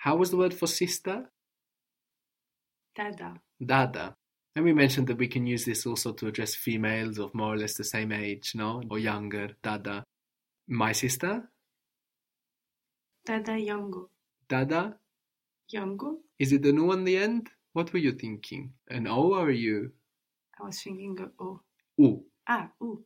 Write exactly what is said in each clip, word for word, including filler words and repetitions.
How was the word for sister? Dada. Dada. And we mentioned that we can use this also to address females of more or less the same age, no? Or younger, dada. My sister? Dada yangu. Dada? Yangu. Is it the nu on the end? What were you thinking? An O or a U? I was thinking of O. U. Ah, U.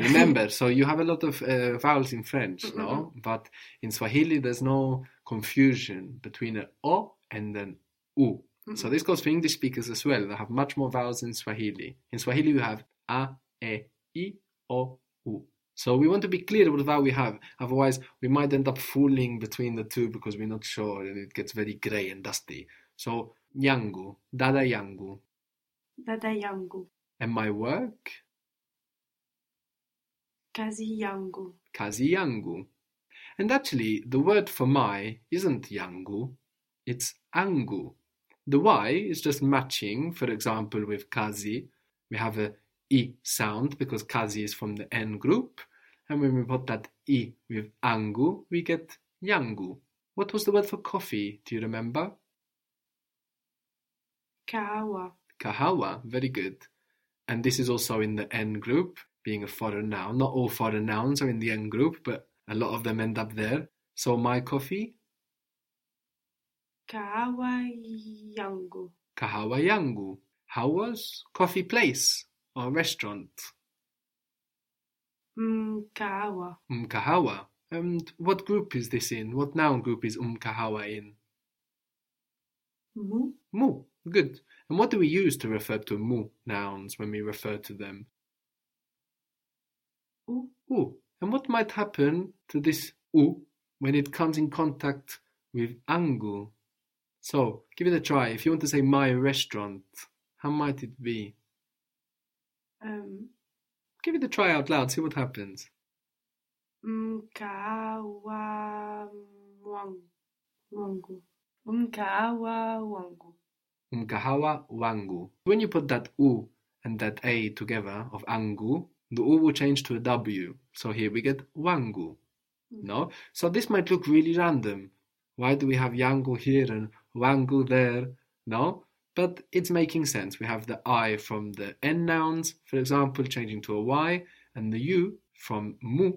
Remember, so you have a lot of uh, vowels in French, mm-hmm. no? But in Swahili, there's no confusion between an O and an U. Mm-hmm. So this goes for English speakers as well. They have much more vowels in Swahili. In Swahili, we have A, E, I, O, U. So we want to be clear what vowel we have. Otherwise, we might end up fooling between the two because we're not sure and it gets very grey and dusty. So, yangu, dada yangu. Dada yangu. And my work? Kazi yangu. Kazi yangu. And actually, the word for my isn't yangu, it's angu. The Y is just matching, for example, with kazi. We have a I sound because kazi is from the N group. And when we put that I with angu, we get yangu. What was the word for coffee? Do you remember? Kahawa. Kahawa, very good. And this is also in the N group, being a foreign noun. Not all foreign nouns are in the N group, but a lot of them end up there. So my coffee? Kahawa yangu. Kahawa yangu. How was coffee place or restaurant? Mkahawa. Mkahawa. And what group is this in? What noun group is mkahawa in? Mu. Mu. Good. And what do we use to refer to mu nouns when we refer to them? U. U. And what might happen to this u when it comes in contact with angu? So, give it a try. If you want to say my restaurant, how might it be? Um, give it a try out loud, see what happens. Mkahawa wangu. Mkahawa wangu. Mkahawa wangu. When you put that U and that A together of angu, the U will change to a W. So here we get wangu. Mm-hmm. No? So this might look really random. Why do we have yangu here and wangu there? No? But it's making sense. We have the I from the N nouns, for example, changing to a Y, and the U from mu,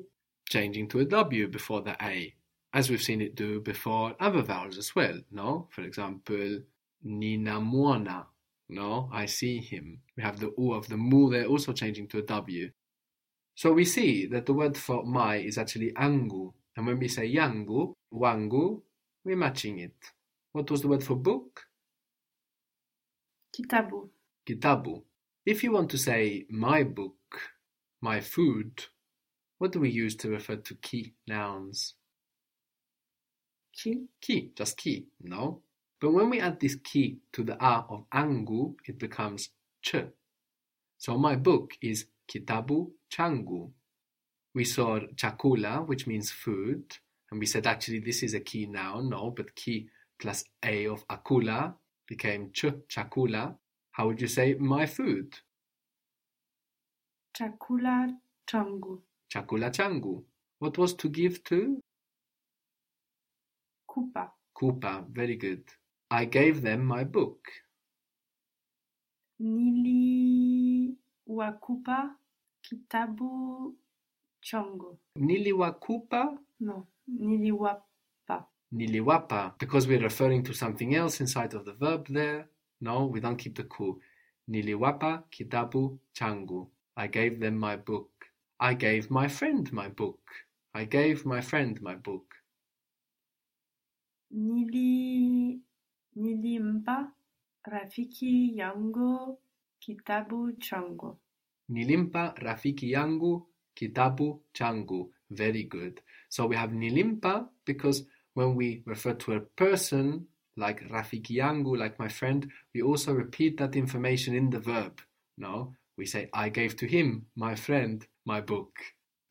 changing to a W before the A, as we've seen it do before other vowels as well, no? For example, ninamwona, no? I see him. We have the U of the mu there, also changing to a W. So we see that the word for my is actually angu, and when we say yangu, wangu, we're matching it. What was the word for book? Kitabu. Kitabu. If you want to say my book, my food, what do we use to refer to ki nouns? Ki. Ki, just ki, no? But when we add this ki to the a of angu, it becomes ch. So my book is kitabu changu. We saw chakula, which means food, and we said actually this is a ki noun, no, but ki plus a of akula became ch, chakula. How would you say my food? Chakula changu. Chakula changu. What was to give to? Kupa. Kupa, very good. I gave them my book. Niliwakupa kitabu changu. Niliwakupa? No, niliwapa. Niliwapa, because we're referring to something else inside of the verb there. No, we don't keep the ku. Niliwapa kitabu changu. I gave them my book. I gave my friend my book. I gave my friend my book. Nili nilimpa rafiki yangu kitabu changu. Nilimpa rafiki yangu kitabu changu. Very good. So we have nilimpa because when we refer to a person, like Rafiki yangu, like my friend, we also repeat that information in the verb. No, we say, I gave to him, my friend, my book.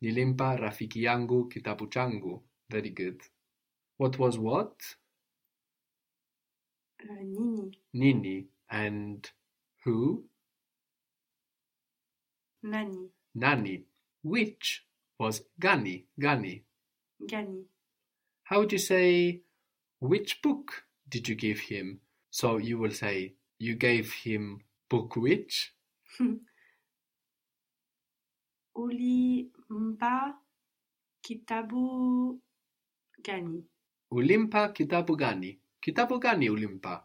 Nilimpa Rafiki yangu kitabu changu. Very good. What was what? Uh, nini. Nini. And who? Nani. Nani. Which was gani. Gani. Gani. How would you say, which book did you give him? So you will say, you gave him bukwich? Ulimpa kitabu gani. Ulimpa kitabu gani. Kitabu gani ulimpa.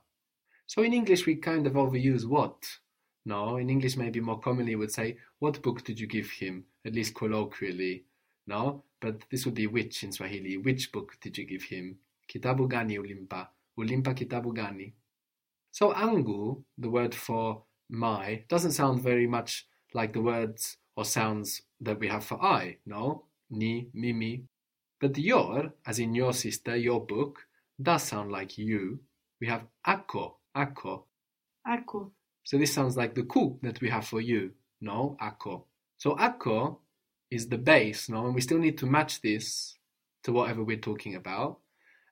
So in English we kind of overuse what. No, in English maybe more commonly would say, what book did you give him? At least colloquially. No, but this would be which in Swahili. Which book did you give him? Kitabu gani ulimpa. Ulimpa kitabu gani. So angu, the word for my, doesn't sound very much like the words or sounds that we have for I, no? Ni, mimi. But your, as in your sister, your book, does sound like you. We have ako, ako. Ako. So this sounds like the ku that we have for you, no? Ako. So ako is the base, no? And we still need to match this to whatever we're talking about.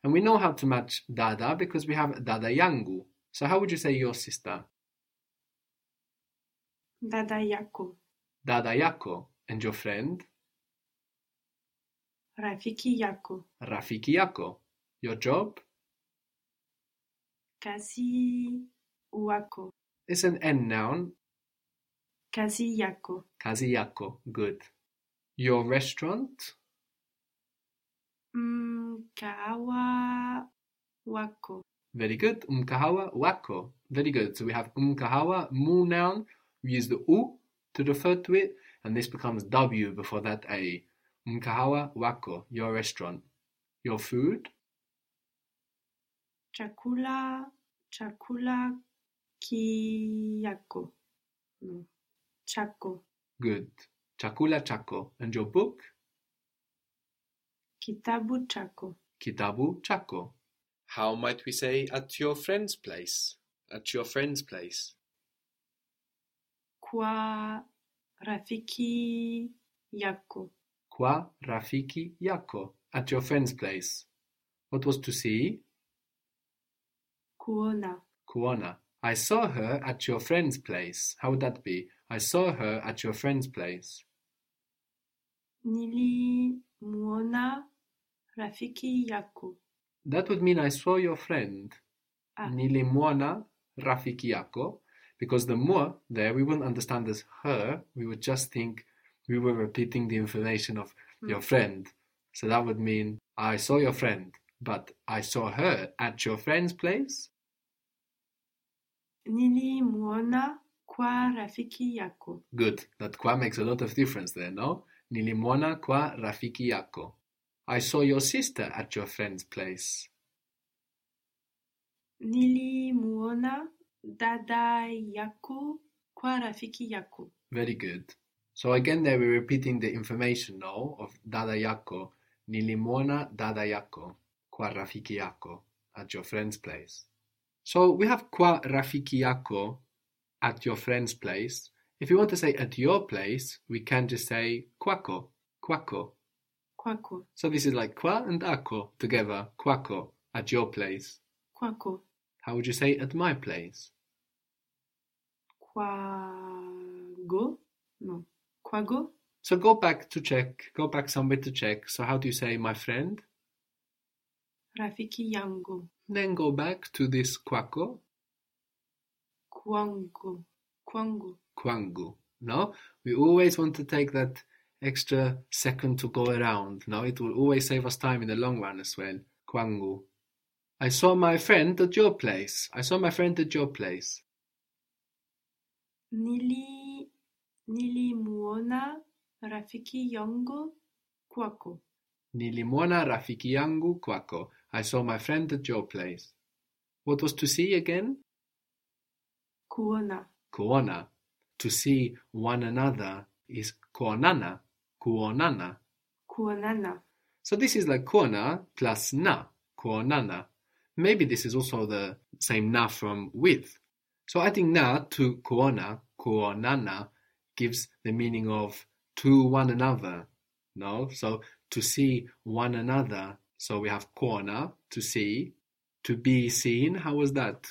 And we know how to match dada because we have dada yangu. So how would you say your sister? Dada yako. Dada yako. And your friend? Rafiki yako. Rafiki yako. Your job? Kazi wako. It's an N noun. Kazi yako. Kazi yako. Good. Your restaurant? Mkahawa wako. Very good. Mkahawa wako. Very good. So we have mkahawa, mu noun. We use the u to refer to it, and this becomes w before that a. Mkahawa wako, your restaurant. Your food? Chakula, chakula kiyako. No. Chako. Good. Chakula chako. And your book? Kitabu chako. Kitabu chako. How might we say at your friend's place? At your friend's place. Kwa rafiki yako. Kwa rafiki yako. At your friend's place. What was to see? Kuona. Kuona. I saw her at your friend's place. How would that be? I saw her at your friend's place. Nilimuona rafiki yako. That would mean I saw your friend. Ah. Nilimuona rafiki yako. Because the mua there, we wouldn't understand as her. We would just think we were repeating the information of mm. your friend. So that would mean, I saw your friend, but I saw her at your friend's place. Nilimuona kwa rafiki yako. Good. That kwa makes a lot of difference there, no? Nilimuona kwa rafiki yako. I saw your sister at your friend's place. Nilimuona dada yako kwa rafiki yako. Very good. So again there we're repeating the information now of dada yako. Nilimuona dada yako kwa rafiki yako at your friend's place. So we have kwa rafiki yako at your friend's place. If you want to say at your place, we can just say kwako, kwako. Kwako. So this is like kwa and ako together. Kwako, at your place. Kwako. How would you say at my place? Kwago? No. Kwago? So go back to check. Go back somewhere to check. So how do you say my friend? Rafiki yango. Then go back to this kwako. Kwango. Kwango. Kwango. No? We always want to take that extra second to go around. No? It will always save us time in the long run as well. Kwango. I saw my friend at your place. I saw my friend at your place. Nili, nilimuona rafiki yangu kwako. Nilimuona rafiki yangu kwako. I saw my friend at your place. What was to see again? Kuona. Kuona. To see one another is kuonana. Kuonana. Kuonana. So this is like kuona plus na. Kuonana. Maybe this is also the same na from with. So adding na to kuona, kuonana, gives the meaning of to one another. No? So to see one another. So we have kuona, to see. To be seen, how was that?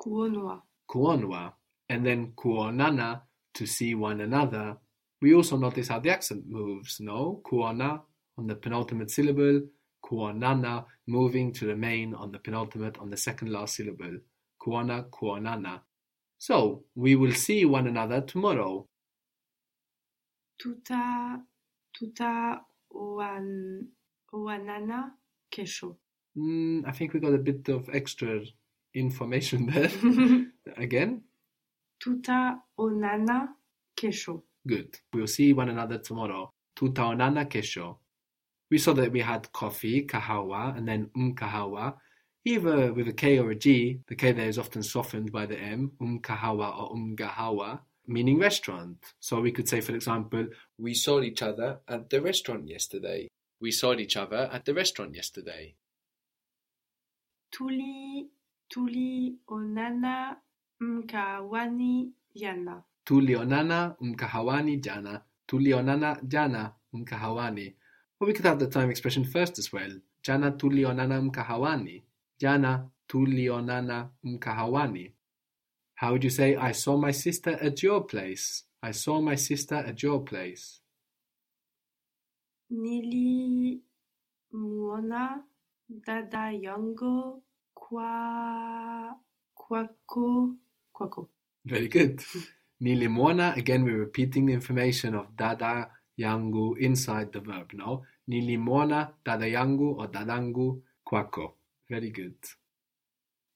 Kuonwa. Kuonwa. And then kuonana, to see one another. We also notice how the accent moves, no? Kuona on the penultimate syllable. Kuanana, moving to remain on the penultimate on the second last syllable. Kuana, kuanana. So, we will see one another tomorrow. Tuta, tuta oan, oanana kesho. Mm, I think we got a bit of extra information there. Again? Tuta onana kesho. Good. We'll see one another tomorrow. Tuta onana kesho. We saw that we had coffee, kahawa, and then um kahawa. Either with a K or a G, the K there is often softened by the M, um kahawa or um gahawa, meaning restaurant. So we could say, for example, we saw each other at the restaurant yesterday. We saw each other at the restaurant yesterday. Tuli, tuli onana mkahawani jana. Tuli onana mkahawani jana. Tuli onana jana mkahawani. Or we could have the time expression first as well. Jana tuli onana mkahawani. Jana tuli onana mkahawani. How would you say, I saw my sister at your place? I saw my sister at your place. Nili muona dada yangu kwa kwako kwako. Very good. Nili muona, again we're repeating the information of dada yangu inside the verb now. Nili muona dada yangu or dadangu kwako. Very good.